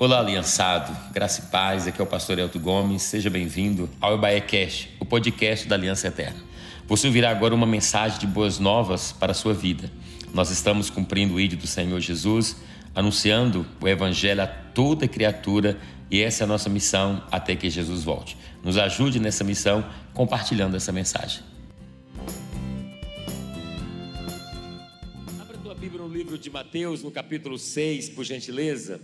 Olá, aliançado, graça e paz, aqui é o Pastor Elton Gomes, seja bem-vindo ao EbaeCast, o podcast da Aliança Eterna. Você ouvirá agora uma mensagem de boas novas para a sua vida. Nós estamos cumprindo o ídolo do Senhor Jesus, anunciando o Evangelho a toda criatura e essa é a nossa missão até que Jesus volte. Nos ajude nessa missão compartilhando essa mensagem. Abra tua Bíblia no livro de Mateus, no capítulo 6, por gentileza.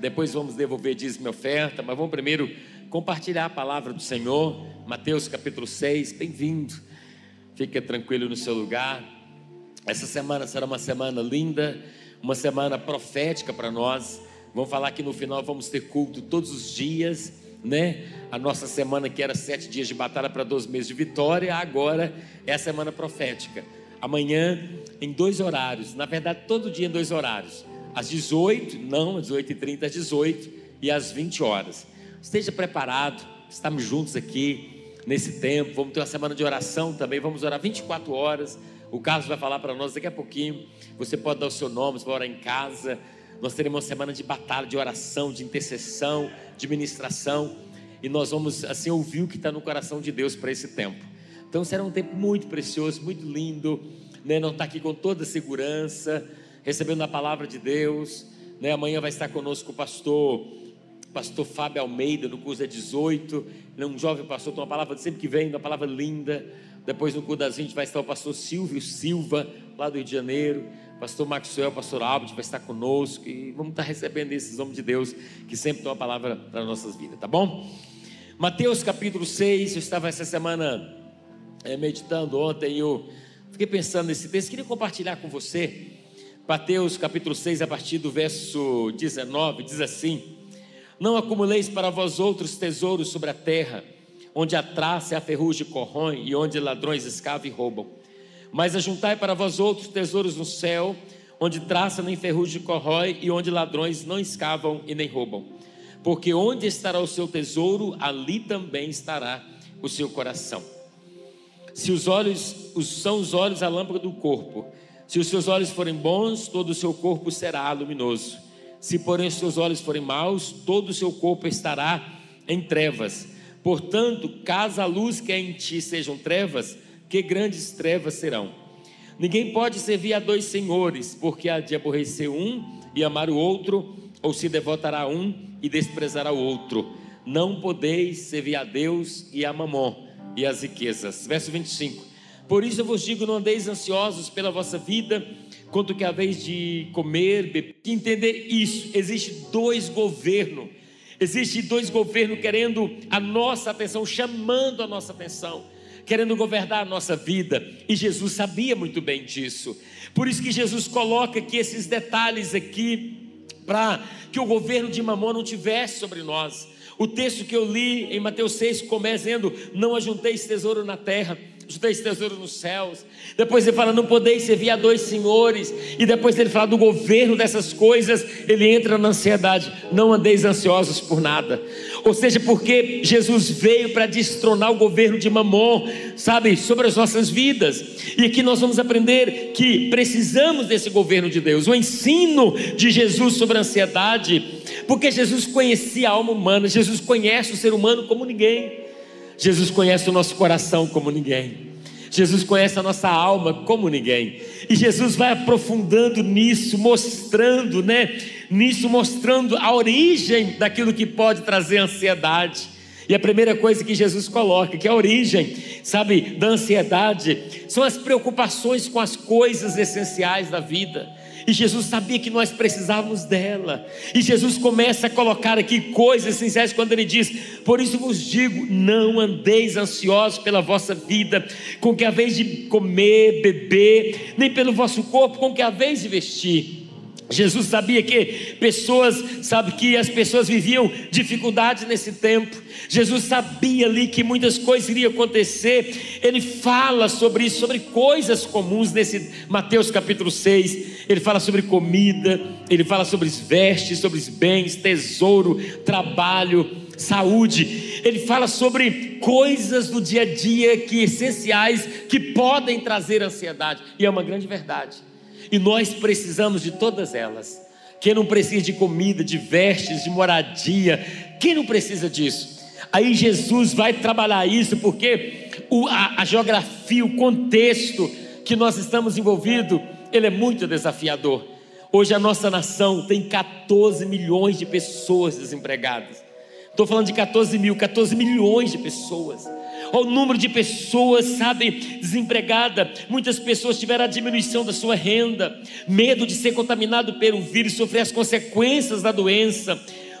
Depois vamos devolver dízimo e oferta, mas vamos primeiro compartilhar a palavra do Senhor. Mateus capítulo 6, bem-vindo. Fica tranquilo no seu lugar. Essa semana será uma semana linda, uma semana profética para nós. Vamos falar que no final vamos ter culto todos os dias, né? A nossa semana que era 7 dias de batalha para 12 meses de vitória, agora é a semana profética. Amanhã em 2 horários, na verdade todo dia em 2 horários. Às 18, não, às 18h30, às 18 e às 20 horas. Esteja preparado, estamos juntos aqui nesse tempo. Vamos ter uma semana de oração também, vamos orar 24 horas. O Carlos vai falar para nós daqui a pouquinho. Você pode dar o seu nome, você pode orar em casa. Nós teremos uma semana de batalha, de oração, de intercessão, de ministração. E nós vamos assim ouvir o que está no coração de Deus para esse tempo. Então será um tempo muito precioso, muito lindo, né? Nós estamos aqui com toda a segurança, recebendo a palavra de Deus, né? Amanhã vai estar conosco o pastor Fábio Almeida, no curso das 18, né? Um jovem pastor, tem uma palavra sempre que vem, uma palavra linda. Depois no curso das 20 vai estar o pastor Silvio Silva, lá do Rio de Janeiro, pastor Maxwell, pastor Alves vai estar conosco, e vamos estar recebendo esses homens de Deus, que sempre dão a palavra para nossas vidas, tá bom? Mateus capítulo 6, eu estava essa semana meditando ontem, e eu fiquei pensando nesse texto, queria compartilhar com você. Mateus capítulo 6, a partir do verso 19, diz assim: não acumuleis para vós outros tesouros sobre a terra, onde a traça e a ferrugem corroem e onde ladrões escavam e roubam, mas ajuntai para vós outros tesouros no céu, onde traça nem ferrugem corrói e onde ladrões não escavam e nem roubam, porque onde estará o seu tesouro, ali também estará o seu coração. Se os olhos, são os olhos a lâmpada do corpo. Se os seus olhos forem bons, todo o seu corpo será luminoso. Se, porém, os seus olhos forem maus, todo o seu corpo estará em trevas. Portanto, caso a luz que é em ti sejam trevas, que grandes trevas serão. Ninguém pode servir a 2 senhores, porque há de aborrecer um e amar o outro, ou se devotará a um e desprezará o outro. Não podeis servir a Deus e a Mamom e as riquezas. Verso 25. Por isso eu vos digo, não andeis ansiosos pela vossa vida, quanto que haveis de comer, beber. Entender isso, existe 2 governos, existe 2 governos querendo a nossa atenção, chamando a nossa atenção, querendo governar a nossa vida, e Jesus sabia muito bem disso. Por isso que Jesus coloca aqui esses detalhes aqui, para que o governo de Mamom não tivesse sobre nós. O texto que eu li em Mateus 6 começa dizendo: não ajunteis tesouro na terra, ajunteis tesouro nos céus. Depois ele fala: não podeis servir a 2 senhores. E depois ele fala do governo dessas coisas, ele entra na ansiedade. Não andeis ansiosos por nada. Ou seja, porque Jesus veio para destronar o governo de Mamom, sabe, sobre as nossas vidas. E aqui nós vamos aprender que precisamos desse governo de Deus. O ensino de Jesus sobre a ansiedade, porque Jesus conhecia a alma humana. Jesus conhece o ser humano como ninguém. Jesus conhece o nosso coração como ninguém. Jesus conhece a nossa alma como ninguém. E Jesus vai aprofundando nisso, mostrando, né? Nisso, mostrando a origem daquilo que pode trazer ansiedade. E a primeira coisa que Jesus coloca, que é a origem, sabe, da ansiedade, são as preocupações com as coisas essenciais da vida. E Jesus sabia que nós precisávamos dela. E Jesus começa a colocar aqui coisas essenciais quando ele diz: por isso vos digo, não andeis ansiosos pela vossa vida, com que haveis de comer, beber, nem pelo vosso corpo, com que haveis de vestir. Jesus sabia que as pessoas viviam dificuldade nesse tempo. Jesus sabia ali que muitas coisas iriam acontecer. Ele fala sobre isso, sobre coisas comuns nesse Mateus capítulo 6. Ele fala sobre comida, ele fala sobre vestes, sobre bens, tesouro, trabalho, saúde. Ele fala sobre coisas do dia a dia que essenciais, que podem trazer ansiedade, e é uma grande verdade. E nós precisamos de todas elas. Quem não precisa de comida, de vestes, de moradia? Quem não precisa disso? Aí Jesus vai trabalhar isso, porque a geografia, o contexto que nós estamos envolvidos, ele é muito desafiador. Hoje a nossa nação tem 14 milhões de pessoas desempregadas. Estou falando de 14 milhões de pessoas. Olha o número de pessoas, sabe, desempregada. Muitas pessoas tiveram a diminuição da sua renda, medo de ser contaminado pelo vírus, sofrer as consequências da doença.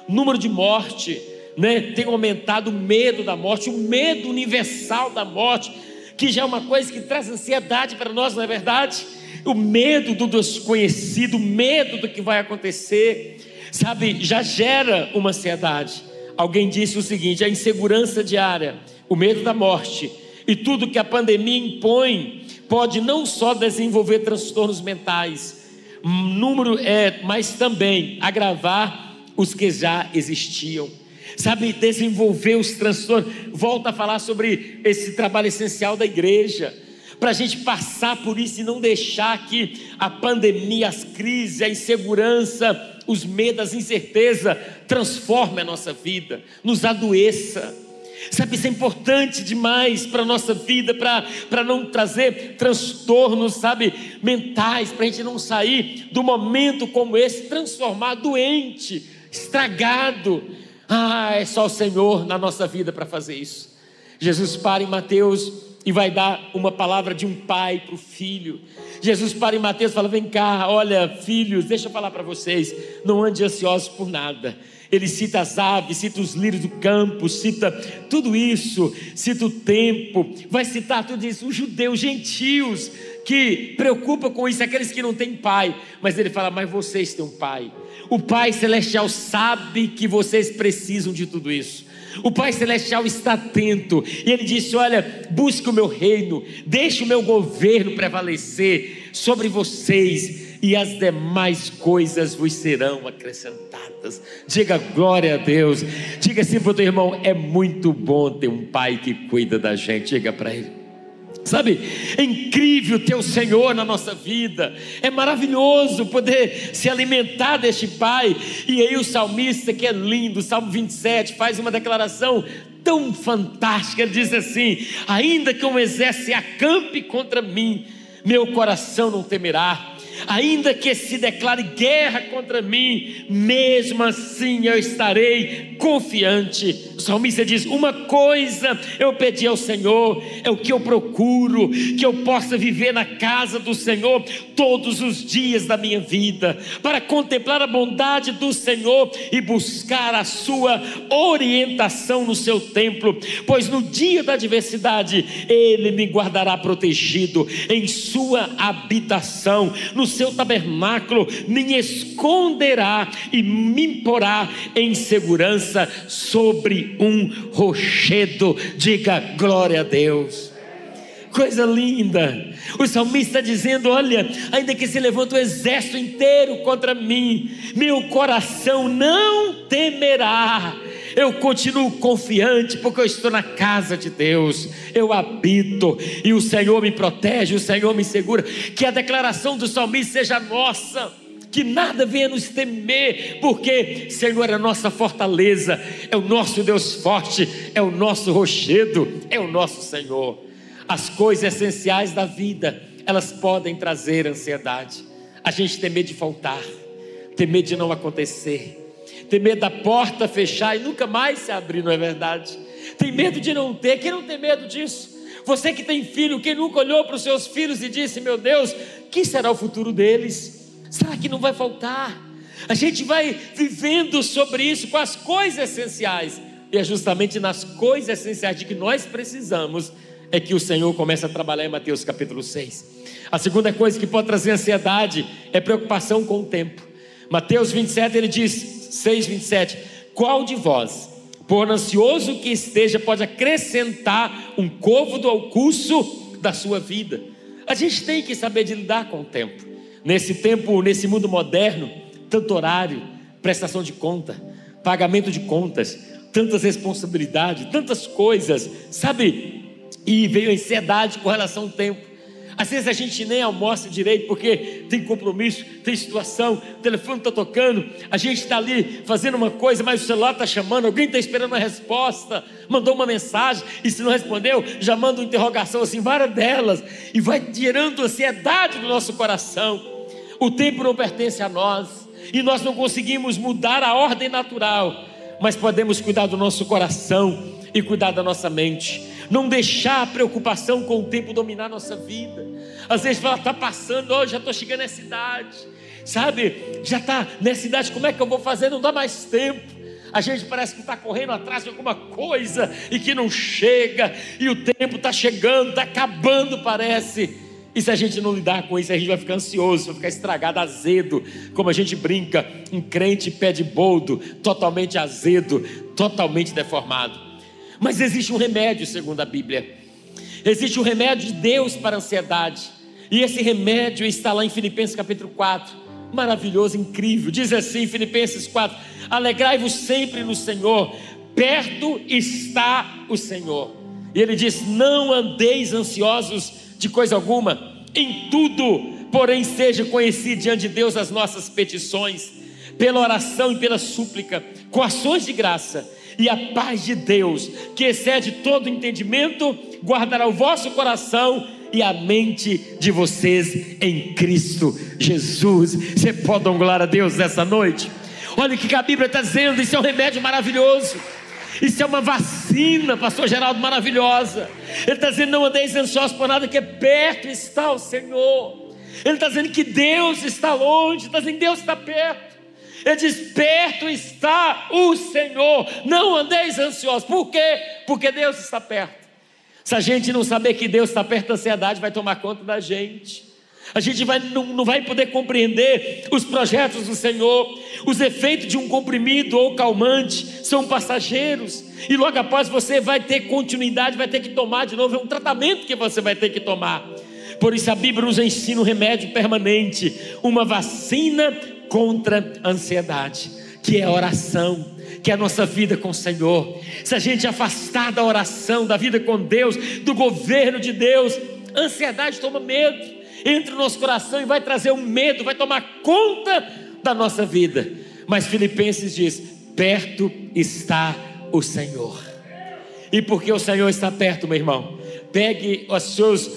Número de morte, né? Tem aumentado o medo da morte, o medo universal da morte, que já é uma coisa que traz ansiedade para nós, não é verdade? O medo do desconhecido, o medo do que vai acontecer, sabe, já gera uma ansiedade. Alguém disse o seguinte: a insegurança diária, o medo da morte e tudo que a pandemia impõe pode não só desenvolver transtornos mentais, mas também agravar os que já existiam, sabe, desenvolver os transtornos. Volto a falar sobre esse trabalho essencial da igreja, para a gente passar por isso e não deixar que a pandemia, as crises, a insegurança, os medos, a incerteza transformem a nossa vida, nos adoeça. Sabe, isso é importante demais para a nossa vida, para não trazer transtornos, sabe, mentais, para a gente não sair do momento como esse transformado, doente, estragado. Ah, é só o Senhor na nossa vida para fazer isso. Jesus para em Mateus e vai dar uma palavra de um pai para o filho. Jesus para em Mateus e fala: vem cá, olha, filhos, deixa eu falar para vocês, não ande ansiosos por nada. Ele cita as aves, cita os lírios do campo, cita tudo isso, cita o tempo, vai citar tudo isso, os judeus, os gentios, que preocupam com isso, aqueles que não têm pai. Mas ele fala: mas vocês têm um pai. O Pai Celestial sabe que vocês precisam de tudo isso. O Pai Celestial está atento. E ele disse: olha, busque o meu reino, deixe o meu governo prevalecer sobre vocês, e as demais coisas vos serão acrescentadas. Diga glória a Deus. Diga assim para o teu irmão: é muito bom ter um pai que cuida da gente. Diga para ele. Sabe, é incrível ter o Senhor na nossa vida, é maravilhoso poder se alimentar deste Pai. E aí o salmista, que é lindo, o Salmo 27, faz uma declaração tão fantástica. Ele diz assim: ainda que um exército se acampe contra mim, meu coração não temerá. Ainda que se declare guerra contra mim, mesmo assim eu estarei confiante. O salmista diz: uma coisa eu pedi ao Senhor, é o que eu procuro, que eu possa viver na casa do Senhor todos os dias da minha vida, para contemplar a bondade do Senhor e buscar a sua orientação no seu templo, pois no dia da adversidade ele me guardará protegido em sua habitação, no seu tabernáculo me esconderá e me porá em segurança sobre um rochedo. Diga glória a Deus. Coisa linda, o salmista está dizendo: olha, ainda que se levante o exército inteiro contra mim, meu coração não temerá. Eu continuo confiante, porque eu estou na casa de Deus, eu habito, e o Senhor me protege, o Senhor me segura. Que a declaração do salmista seja nossa, que nada venha nos temer, porque Senhor é a nossa fortaleza, é o nosso Deus forte, é o nosso rochedo, é o nosso Senhor. As coisas essenciais da vida, elas podem trazer ansiedade. A gente tem medo de faltar, tem medo de não acontecer, tem medo da porta fechar e nunca mais se abrir, não é verdade? Tem medo de não ter. Quem não tem medo disso? Você que tem filho, quem nunca olhou para os seus filhos e disse: meu Deus, que será o futuro deles? Será que não vai faltar? A gente vai vivendo sobre isso, com as coisas essenciais, e é justamente nas coisas essenciais de que nós precisamos é que o Senhor começa a trabalhar em Mateus capítulo 6. A segunda coisa que pode trazer ansiedade é preocupação com o tempo. Mateus 27, ele diz 6:27: qual de vós, por ansioso que esteja, pode acrescentar um côvado ao curso da sua vida? A gente tem que saber de lidar com o tempo. Nesse mundo moderno, tanto horário, prestação de conta, pagamento de contas, tantas responsabilidades, tantas coisas, sabe? E veio a ansiedade com relação ao tempo. Às vezes a gente nem almoça direito, porque tem compromisso, tem situação, o telefone está tocando, a gente está ali fazendo uma coisa, mas o celular está chamando, alguém está esperando uma resposta, mandou uma mensagem, e se não respondeu, já manda uma interrogação assim, várias delas, e vai gerando ansiedade no nosso coração. O tempo não pertence a nós, e nós não conseguimos mudar a ordem natural, mas podemos cuidar do nosso coração e cuidar da nossa mente, não deixar a preocupação com o tempo dominar a nossa vida. Às vezes fala, está passando, oh, já estou chegando nessa idade, sabe, já está nessa idade, como é que eu vou fazer, não dá mais tempo. A gente parece que está correndo atrás de alguma coisa, e que não chega, e o tempo está chegando, está acabando, parece. E se a gente não lidar com isso, a gente vai ficar ansioso, vai ficar estragado, azedo, como a gente brinca, um crente pé de boldo, totalmente azedo, totalmente deformado. Mas existe um remédio, segundo a Bíblia, existe um remédio de Deus para a ansiedade, e esse remédio está lá em Filipenses capítulo 4, maravilhoso, incrível, diz assim, Filipenses 4, alegrai-vos sempre no Senhor, perto está o Senhor, e ele diz, não andeis ansiosos de coisa alguma, em tudo, porém, seja conhecido diante de Deus as nossas petições, pela oração e pela súplica, com ações de graça, e a paz de Deus, que excede todo entendimento, guardará o vosso coração e a mente de vocês em Cristo Jesus. Você pode dar glória a Deus nessa noite? Olha o que a Bíblia está dizendo, isso é um remédio maravilhoso. Isso é uma vacina, pastor Geraldo, maravilhosa. Ele está dizendo, não andeis ansiosos por nada, que perto está o Senhor. Ele está dizendo que Deus está longe, está dizendo que Deus está perto. Ele diz, perto está o Senhor, não andeis ansiosos. Por quê? Porque Deus está perto. Se a gente não saber que Deus está perto, a ansiedade vai tomar conta da gente. A gente não vai poder compreender os projetos do Senhor. Os efeitos de um comprimido ou calmante são passageiros, e logo após você vai ter continuidade, vai ter que tomar de novo, é um tratamento que você vai ter que tomar. Por isso a Bíblia nos ensina um remédio permanente, uma vacina contra a ansiedade, que é a oração, que é a nossa vida com o Senhor. Se a gente afastar da oração, da vida com Deus, do governo de Deus, a ansiedade toma medo, entra no nosso coração e vai trazer um medo, vai tomar conta da nossa vida. Mas Filipenses diz, perto está o Senhor. E porque o Senhor está perto, meu irmão, pegue as suas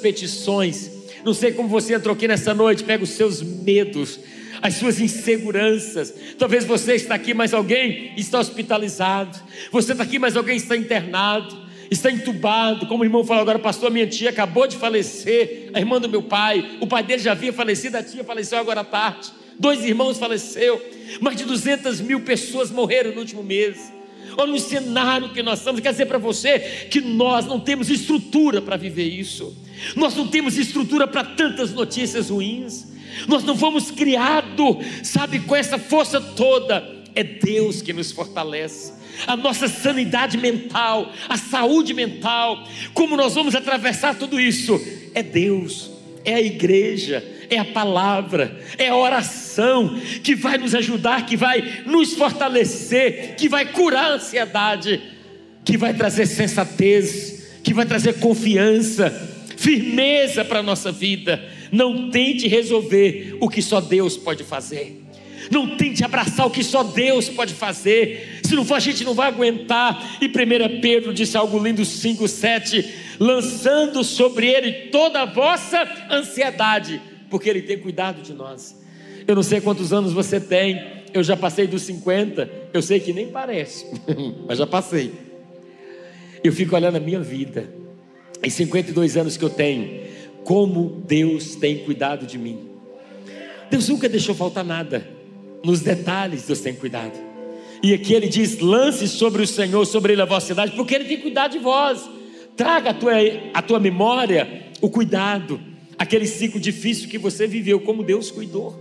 petições, não sei como você entrou aqui nessa noite, pega os seus medos, as suas inseguranças. Talvez você está aqui, mas alguém está hospitalizado, você está aqui, mas alguém está internado, está entubado, como o irmão falou agora, pastor, minha tia acabou de falecer, a irmã do meu pai, o pai dele já havia falecido, a tia faleceu agora à tarde, 2 irmãos faleceram, mais de 200.000 pessoas morreram no último mês. Olha o cenário que nós estamos, quer dizer para você que nós não temos estrutura para viver isso, nós não temos estrutura para tantas notícias ruins, nós não fomos criados, sabe, com essa força toda. É Deus que nos fortalece, a nossa sanidade mental, a saúde mental, como nós vamos atravessar tudo isso, é Deus, é a igreja, é a palavra, é a oração, que vai nos ajudar, que vai nos fortalecer, que vai curar a ansiedade, que vai trazer sensatez, que vai trazer confiança, firmeza para a nossa vida. Não tente resolver o que só Deus pode fazer, não tente abraçar o que só Deus pode fazer, se não for a gente não vai aguentar. E 1 Pedro disse algo lindo, 5:7, lançando sobre ele toda a vossa ansiedade, porque ele tem cuidado de nós. Eu não sei quantos anos você tem, eu já passei dos 50, eu sei que nem parece, mas já passei. Eu fico olhando a minha vida, em 52 anos que eu tenho, como Deus tem cuidado de mim. Deus nunca deixou faltar nada, nos detalhes Deus tem cuidado. E aqui ele diz, lance sobre o Senhor, sobre ele a vossa cidade, porque ele tem cuidado de vós. Traga a tua memória o cuidado, aquele ciclo difícil que você viveu, como Deus cuidou,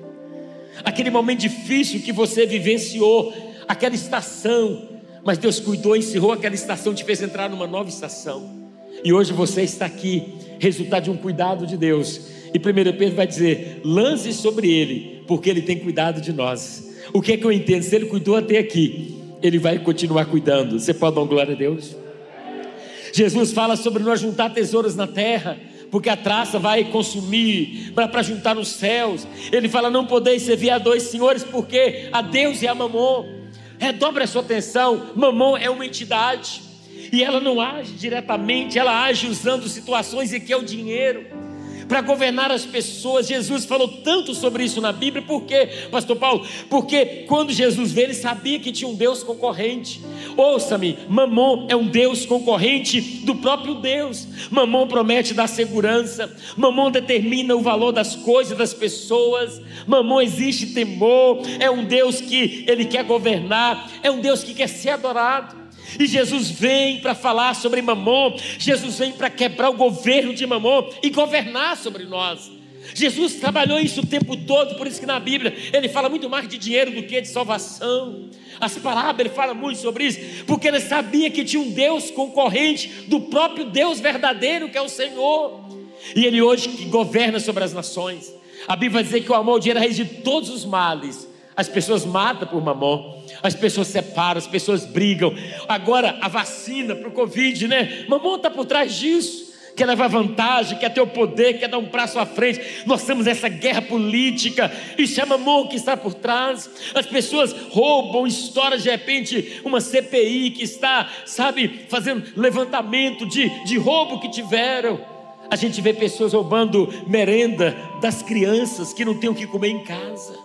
aquele momento difícil que você vivenciou, aquela estação, mas Deus cuidou, encerrou aquela estação, te fez entrar numa nova estação, e hoje você está aqui, resultado de um cuidado de Deus. E 1 Pedro vai dizer, lance sobre ele, porque ele tem cuidado de nós. O que é que eu entendo? Se ele cuidou até aqui, ele vai continuar cuidando. Você pode dar glória a Deus? Jesus fala sobre nós juntar tesouros na terra, porque a traça vai consumir, para juntar os céus. Ele fala: não podeis servir a dois senhores, porque a Deus e a Mamom. Redobre a sua atenção. Mamom é uma entidade, e ela não age diretamente, ela age usando situações e que é o dinheiro para governar as pessoas. Jesus falou tanto sobre isso na Bíblia. Por quê, pastor Paulo? Porque quando Jesus veio, ele sabia que tinha um Deus concorrente. Ouça-me, Mamom é um Deus concorrente do próprio Deus. Mamom promete dar segurança, Mamom determina o valor das coisas, das pessoas. Mamom existe temor, é um Deus que ele quer governar, é um Deus que quer ser adorado. E Jesus vem para falar sobre Mamom. Jesus vem para quebrar o governo de Mamom e governar sobre nós. Jesus trabalhou isso o tempo todo, por isso que na Bíblia ele fala muito mais de dinheiro do que de salvação. As parábolas, ele fala muito sobre isso, porque ele sabia que tinha um Deus concorrente do próprio Deus verdadeiro, que é o Senhor. E ele hoje que governa sobre as nações. A Bíblia vai dizer que o amor ao dinheiro é a raiz de todos os males. As pessoas matam por Mamom, as pessoas separam, as pessoas brigam. Agora a vacina para o Covid, né? Mamom está por trás disso. Quer levar vantagem, quer ter o poder, quer dar um passo à frente. Nós temos essa guerra política, isso é Mamom que está por trás. As pessoas roubam, estouram de repente uma CPI que está, sabe, fazendo levantamento de roubo que tiveram. A gente vê pessoas roubando merenda das crianças que não tem o que comer em casa.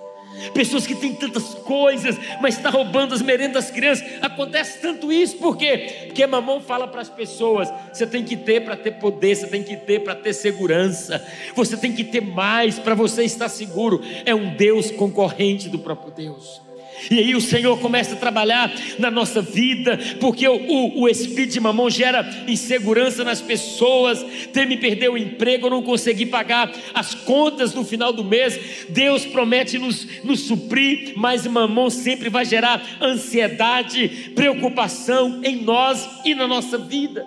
Pessoas que têm tantas coisas, mas está roubando as merendas das crianças. Acontece tanto isso. Por quê? Porque Mamom fala para as pessoas: você tem que ter para ter poder, você tem que ter para ter segurança, você tem que ter mais para você estar seguro. É um Deus concorrente do próprio Deus. E aí o Senhor começa a trabalhar na nossa vida, porque o espírito de Mamom gera insegurança nas pessoas. Teme perder o emprego, eu não consegui pagar as contas no final do mês. Deus promete nos suprir, mas Mamom sempre vai gerar ansiedade, preocupação em nós e na nossa vida.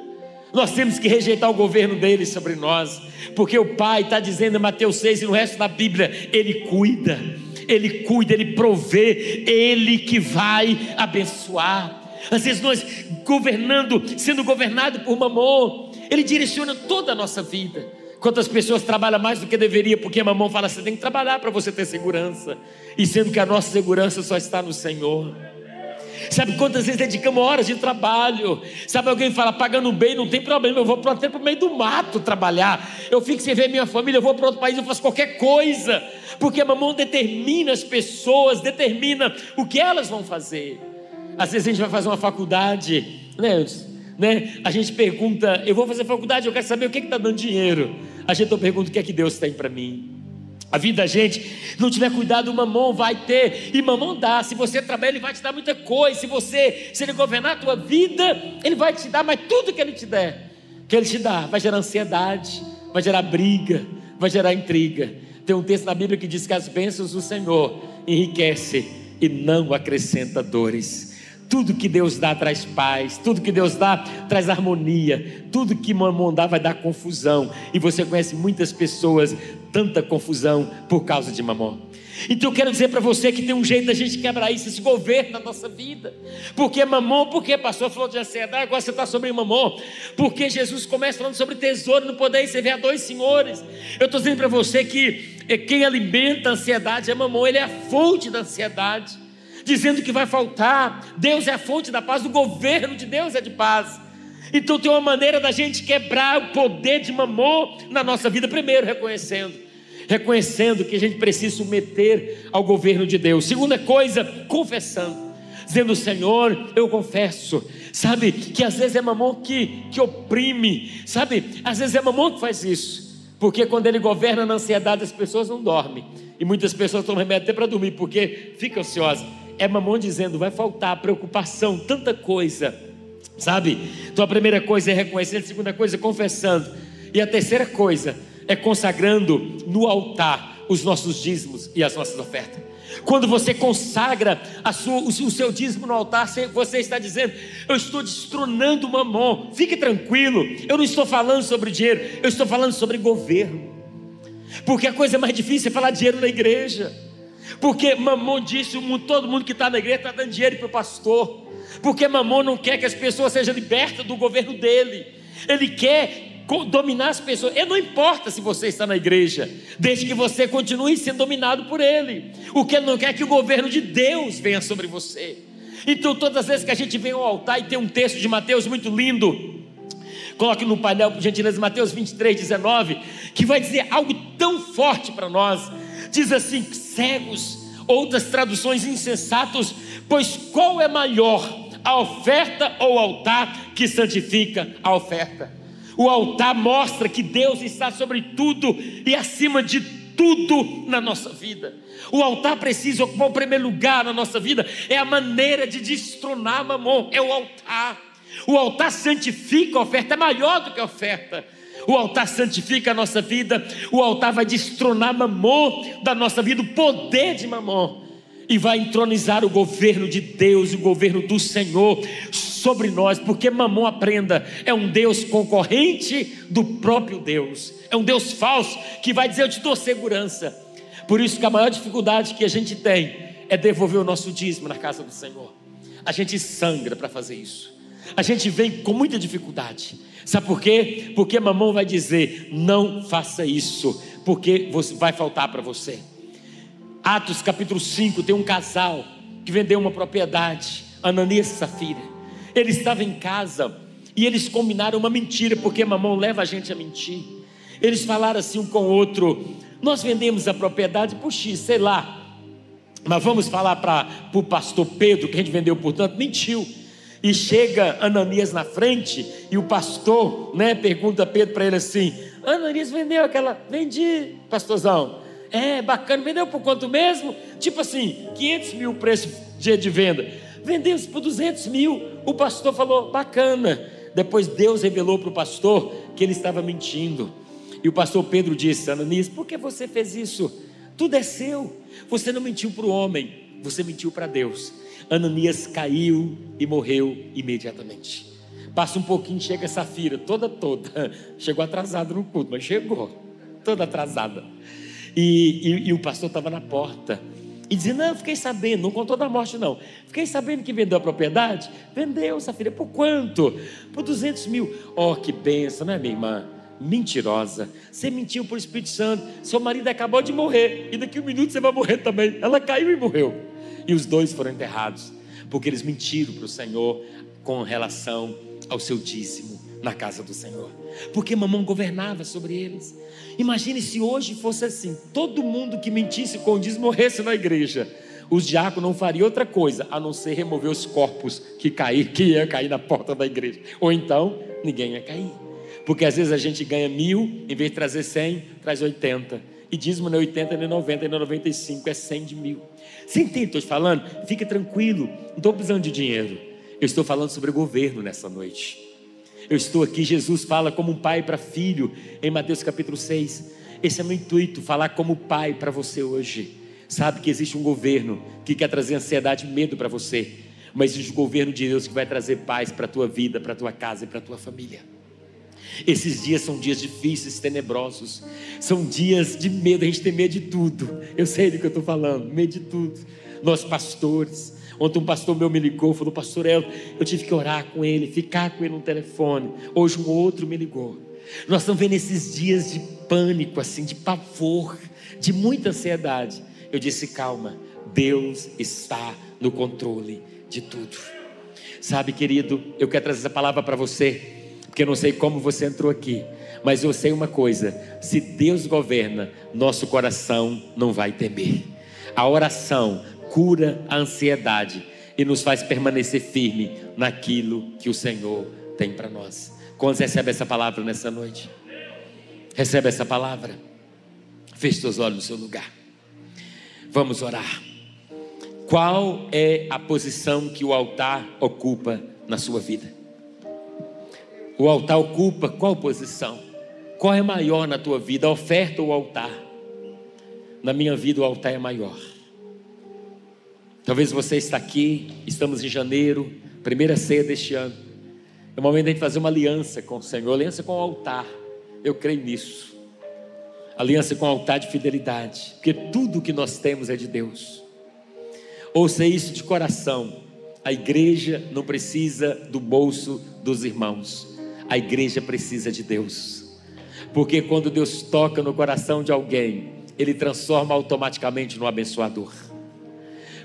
Nós temos que rejeitar o governo dele sobre nós, porque o Pai está dizendo em Mateus 6 e no resto da Bíblia: ele cuida. Ele cuida, ele provê, ele que vai abençoar. Às vezes nós sendo governado por Mamom, ele direciona toda a nossa vida. Quantas pessoas trabalham mais do que deveria, porque Mamom fala: você tem que trabalhar para você ter segurança, e sendo que a nossa segurança só está no Senhor. Sabe quantas vezes dedicamos horas de trabalho? Sabe, alguém fala: pagando bem não tem problema, eu vou até para o meio do mato trabalhar, eu fico sem ver minha família, eu vou para outro país, eu faço qualquer coisa. Porque Mamom determina as pessoas, determina o que elas vão fazer. Às vezes a gente vai fazer uma faculdade, né? A gente pergunta: eu vou fazer faculdade, eu quero saber o que está dando dinheiro. A gente não pergunta: o que é que Deus tem para mim? A vida da gente, não tiver cuidado, Mamom vai ter. E Mamom dá. Se você trabalhar, ele vai te dar muita coisa. Se ele governar a tua vida, ele vai te dar. Mas tudo que ele te der, vai gerar ansiedade, vai gerar briga, vai gerar intriga. Tem um texto na Bíblia que diz que as bênçãos do Senhor enriquece e não acrescenta dores. Tudo que Deus dá traz paz, tudo que Deus dá traz harmonia, tudo que Mamom dá vai dar confusão. E você conhece muitas pessoas, tanta confusão por causa de Mamom. Então eu quero dizer para você que tem um jeito da gente quebrar isso, esse governo na nossa vida. Porque Mamom, porque pastor falou de ansiedade, agora você está sobre Mamom. Porque Jesus começa falando sobre tesouro, não podeis servir a dois senhores. Eu estou dizendo para você que quem alimenta a ansiedade é Mamom, ele é a fonte da ansiedade, dizendo que vai faltar. Deus é a fonte da paz, o governo de Deus é de paz. Então tem uma maneira da gente quebrar o poder de Mamom na nossa vida. Primeiro, reconhecendo que a gente precisa submeter ao governo de Deus. Segunda coisa, confessando, dizendo: Senhor, eu confesso. Sabe que às vezes é Mamom que oprime, sabe, às vezes é Mamom que faz isso, porque quando ele governa na ansiedade, as pessoas não dormem, e muitas pessoas tomam remédio até para dormir, porque fica ansiosa. É Mamom dizendo: vai faltar preocupação, tanta coisa, sabe? Então a primeira coisa é reconhecendo, a segunda coisa é confessando, e a terceira coisa é consagrando no altar os nossos dízimos e as nossas ofertas. Quando você consagra o seu dízimo no altar, você está dizendo: eu estou destronando Mamom. Fique tranquilo, eu não estou falando sobre dinheiro, eu estou falando sobre governo. Porque a coisa mais difícil é falar dinheiro na igreja, porque Mamom disse: todo mundo que está na igreja está dando dinheiro para o pastor. Porque Mamom não quer que as pessoas sejam libertas do governo dele, ele quer dominar as pessoas. E não importa se você está na igreja, desde que você continue sendo dominado por ele. O que ele não quer é que o governo de Deus venha sobre você. Então todas as vezes que a gente vem ao altar, e tem um texto de Mateus muito lindo, coloque no painel, por gentileza, Mateus 23:19, que vai dizer algo tão forte para nós. Diz assim: cegos, outras traduções, insensatos, pois qual é maior, a oferta ou o altar que santifica a oferta? O altar mostra que Deus está sobre tudo e acima de tudo na nossa vida. O altar precisa ocupar o primeiro lugar na nossa vida. É a maneira de destronar Mamom, é o altar. O altar santifica a oferta, é maior do que a oferta. O altar santifica a nossa vida. O altar vai destronar Mamom da nossa vida, o poder de Mamom, e vai entronizar o governo de Deus, o governo do Senhor sobre nós, porque Mamom, aprenda, é um Deus concorrente do próprio Deus, é um Deus falso, que vai dizer: eu te dou segurança. Por isso que a maior dificuldade que a gente tem é devolver o nosso dízimo na casa do Senhor. A gente sangra para fazer isso, a gente vem com muita dificuldade. Sabe por quê? Porque Mamom vai dizer: não faça isso, porque vai faltar para você. Atos capítulo 5, tem um casal que vendeu uma propriedade, Ananias e Safira. Ele estava em casa e eles combinaram uma mentira, porque Mamom leva a gente a mentir. Eles falaram assim um com o outro: nós vendemos a propriedade por X, sei lá, mas vamos falar para o pastor Pedro que a gente vendeu por tanto. Mentiu. E chega Ananias na frente e o pastor, pergunta a Pedro para ele assim: Ananias vendeu aquela? Vendi, pastorzão. É, bacana, vendeu por quanto mesmo? Tipo assim, 500 mil o preço de venda. Vendemos por 200 mil. O pastor falou: bacana. Depois Deus revelou para o pastor que ele estava mentindo. E o pastor Pedro disse: Ananias, por que você fez isso? Tudo é seu. Você não mentiu para o homem, você mentiu para Deus. Ananias caiu e morreu imediatamente. Passa um pouquinho, chega Safira, toda. Chegou atrasada no culto, mas chegou, toda atrasada. E o pastor estava na porta e dizia: não, eu fiquei sabendo, não contou da morte não, fiquei sabendo que vendeu a propriedade. Vendeu, Safira, por quanto? Por 200 mil. Oh, que bênção, né, minha irmã? Mentirosa, você mentiu para o Espírito Santo. Seu marido acabou de morrer e daqui a um minuto você vai morrer também. Ela caiu e morreu, e os dois foram enterrados, porque eles mentiram para o Senhor com relação ao seu dízimo na casa do Senhor, porque Mamom governava sobre eles. Imagine se hoje fosse assim: todo mundo que mentisse com o dízimo morresse na igreja. Os diáconos não fariam outra coisa a não ser remover os corpos que ia cair na porta da igreja, ou então ninguém ia cair. Porque às vezes a gente ganha 1.000, em vez de trazer 100, traz 80, e dízimo não é 80, não é 90, não é 95, é 100 de 1.000. Você entende o que eu estou falando? Fique tranquilo, não estou precisando de dinheiro. Eu estou falando sobre o governo nessa noite. Eu estou aqui, Jesus fala como um pai para filho em Mateus capítulo 6. Esse é o meu intuito, falar como pai para você hoje. Sabe que existe um governo que quer trazer ansiedade e medo para você, mas existe o governo de Deus que vai trazer paz para a tua vida, para a tua casa e para a tua família. Esses dias são dias difíceis, tenebrosos, são dias de medo. A gente tem medo de tudo. Eu sei do que eu estou falando, medo de tudo. Nós pastores, ontem um pastor meu me ligou, falou: pastor Elton, eu tive que orar com ele, ficar com ele no telefone. Hoje um outro me ligou. Nós estamos vendo esses dias de pânico, assim, de pavor, de muita ansiedade. Eu disse: calma, Deus está no controle de tudo. Sabe, querido, eu quero trazer essa palavra para você, porque eu não sei como você entrou aqui, mas eu sei uma coisa: se Deus governa, nosso coração não vai temer. A oração cura a ansiedade e nos faz permanecer firme naquilo que o Senhor tem para nós. Quantos recebem essa palavra nessa noite? Recebe essa palavra? Feche seus olhos no seu lugar. Vamos orar. Qual é a posição que o altar ocupa na sua vida? O altar ocupa qual posição? Qual é maior na tua vida, a oferta ou o altar? Na minha vida, o altar é maior. Talvez você está aqui, estamos em janeiro, primeira ceia deste ano. É o momento de fazer uma aliança com o Senhor, aliança com o altar. Eu creio nisso. Aliança com o altar de fidelidade, porque tudo que nós temos é de Deus. Ouça isso de coração: a igreja não precisa do bolso dos irmãos, A igreja precisa de Deus, porque quando Deus toca no coração de alguém, Ele transforma automaticamente no abençoador.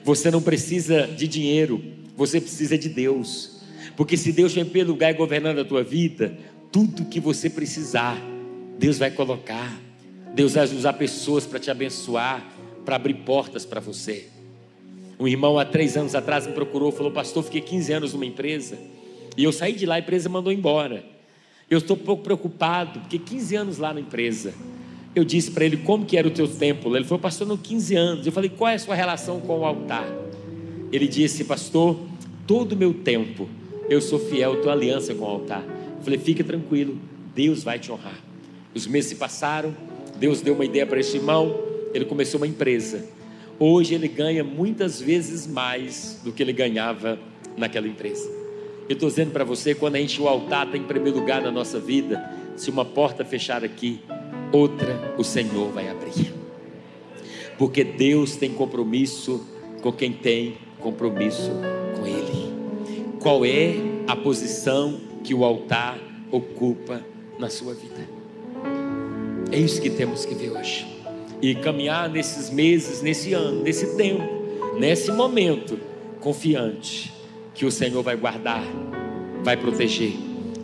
Você não precisa de dinheiro, você precisa de Deus, porque se Deus em primeiro lugar e governando a tua vida, tudo que você precisar, Deus vai colocar. Deus vai usar pessoas para te abençoar, para abrir portas para você. Um irmão há 3 anos atrás me procurou, falou: pastor, fiquei 15 anos numa empresa e eu saí de lá, a empresa mandou embora. Eu estou um pouco preocupado, porque 15 anos lá na empresa. Eu disse para ele: como que era o teu tempo? Ele falou: pastor, não, 15 anos. Eu falei: qual é a sua relação com o altar? Ele disse: pastor, todo o meu tempo eu sou fiel à tua aliança com o altar. Eu falei: fica tranquilo, Deus vai te honrar. Os meses se passaram, Deus deu uma ideia para este irmão, ele começou uma empresa. Hoje ele ganha muitas vezes mais do que ele ganhava naquela empresa. Eu estou dizendo para você, quando a gente o altar está em primeiro lugar na nossa vida, se uma porta fechar aqui, outra o Senhor vai abrir, porque Deus tem compromisso com quem tem compromisso com Ele. Qual é a posição que o altar ocupa na sua vida? É isso que temos que ver hoje e caminhar nesses meses, nesse ano, nesse tempo, nesse momento, confiante que o Senhor vai guardar, vai proteger,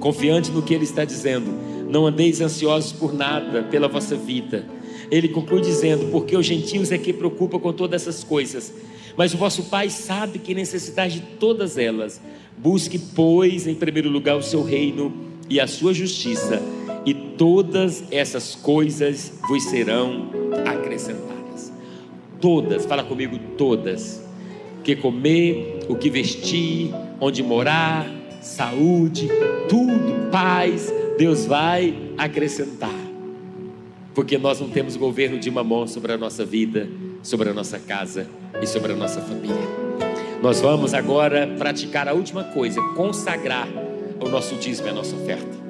confiante no que Ele está dizendo. Não andeis ansiosos por nada, pela vossa vida. Ele conclui dizendo: porque os gentios é que preocupa com todas essas coisas, mas o vosso Pai sabe que necessitais de todas elas. Busque, pois, em primeiro lugar o seu reino e a sua justiça, e todas essas coisas vos serão acrescentadas. Todas, fala comigo, todas. O que comer, o que vestir, onde morar, saúde, tudo, paz, Deus vai acrescentar, porque nós não temos governo de Mamom sobre a nossa vida, sobre a nossa casa e sobre a nossa família. Nós vamos agora praticar a última coisa: consagrar o nosso dízimo e a nossa oferta.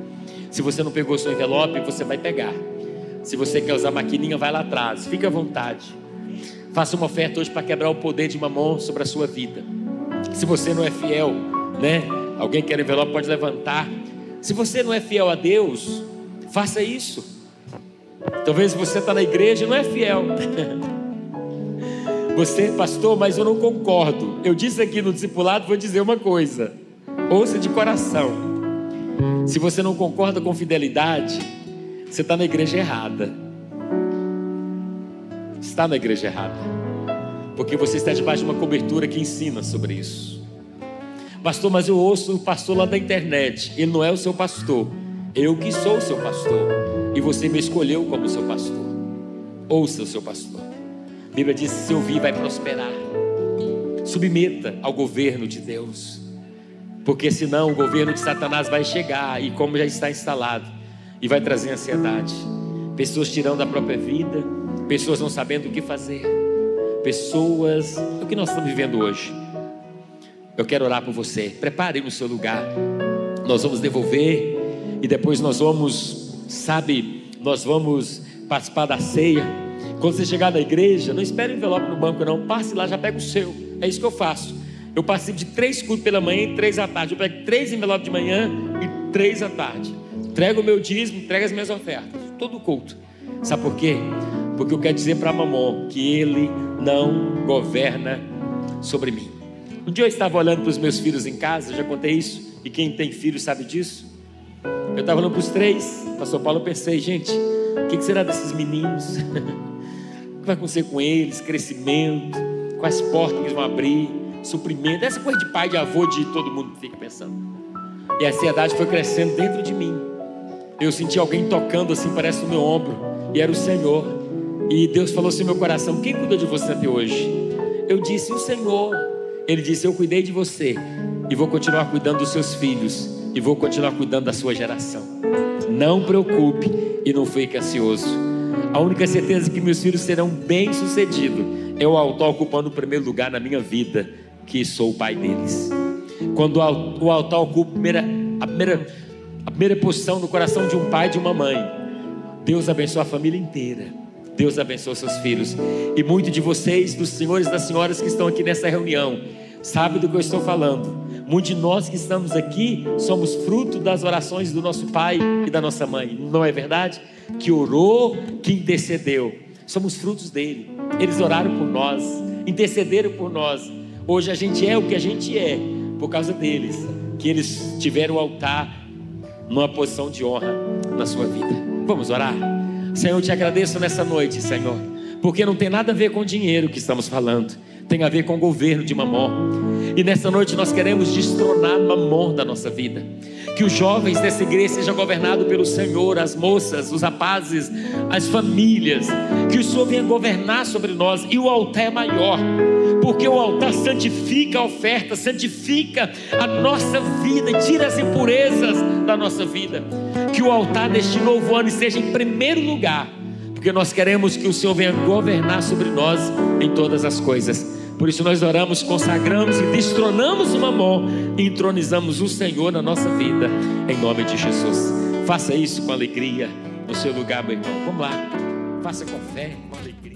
Se você não pegou seu envelope, você vai pegar. Se você quer usar a maquininha, vai lá atrás. Fica à vontade. Faça uma oferta hoje para quebrar o poder de Mamom sobre a sua vida. Se você não é fiel, né? Alguém quer envelope, pode levantar. Se você não é fiel a Deus, faça isso. Talvez você está na igreja e não é fiel. Você, pastor, mas eu não concordo. Eu disse aqui no discipulado, vou dizer uma coisa. Ouça de coração. Se você não concorda com fidelidade, você está na igreja errada. Está na igreja errada, porque você está debaixo de uma cobertura que ensina sobre isso. Pastor, mas eu ouço o pastor lá da internet. Ele não é o seu pastor. Eu que sou o seu pastor, e você me escolheu como seu pastor. Ouça o seu pastor. A Bíblia diz: se ouvir, vai prosperar. Submeta ao governo de Deus, porque senão o governo de Satanás vai chegar, e como já está instalado, e vai trazer ansiedade, pessoas tirando da própria vida, pessoas não sabendo o que fazer, pessoas... O que nós estamos vivendo hoje? Eu quero orar por você. Prepare no seu lugar. Nós vamos devolver, e depois nós vamos, sabe, nós vamos participar da ceia. Quando você chegar na igreja, não espere o envelope no banco não, passe lá, já pega o seu. É isso que eu faço. Eu participo de 3 cultos pela manhã e 3 à tarde. Eu pego 3 envelopes de manhã e 3 à tarde. Entrego o meu dízimo, entrego as minhas ofertas. Todo culto. Sabe por quê? Porque eu quero dizer para Mamom que ele não governa sobre mim. Um dia eu estava olhando para os meus filhos em casa, eu já contei isso, e quem tem filho sabe disso. Eu estava olhando para os 3, para São Paulo, eu pensei: gente, o que será desses meninos? O que vai acontecer com eles? Crescimento? Quais portas eles vão abrir? Suprimento, essa coisa de pai, de avô, de todo mundo fica pensando. E a ansiedade foi crescendo dentro de mim. Eu senti alguém tocando assim, parece no meu ombro, e era o Senhor. E Deus falou assim no meu coração: quem cuidou de você até hoje? Eu disse: o Senhor. Ele disse: eu cuidei de você, e vou continuar cuidando dos seus filhos, e vou continuar cuidando da sua geração. Não preocupe e não fique ansioso. A única certeza que meus filhos serão bem-sucedidos é o altar ocupando o primeiro lugar na minha vida, que sou o pai deles. Quando o altar ocupa a primeira posição no coração de um pai e de uma mãe, Deus abençoa a família inteira. Deus abençoa seus filhos. E muitos de vocês, dos senhores e das senhoras que estão aqui nessa reunião, sabem do que eu estou falando, Muitos de nós que estamos aqui somos fruto das orações do nosso pai e da nossa mãe, não é verdade? Que orou, que intercedeu. Somos frutos dele. Eles oraram por nós, intercederam por nós. Hoje a gente é o que a gente é por causa deles, que eles tiveram o altar numa posição de honra na sua vida. Vamos orar? Senhor, eu te agradeço nessa noite, Senhor, porque não tem nada a ver com o dinheiro que estamos falando, tem a ver com o governo de Mamom. E nessa noite nós queremos destronar Mamom da nossa vida. Que os jovens dessa igreja sejam governados pelo Senhor, as moças, os rapazes, as famílias. Que o Senhor venha governar sobre nós. E o altar é maior, porque o altar santifica a oferta, santifica a nossa vida e tira as impurezas da nossa vida. Que o altar deste novo ano esteja em primeiro lugar, porque nós queremos que o Senhor venha governar sobre nós em todas as coisas. Por isso nós oramos, consagramos e destronamos o Mamom e entronizamos o Senhor na nossa vida, em nome de Jesus. Faça isso com alegria no seu lugar, meu irmão. Vamos lá, faça com fé, com alegria.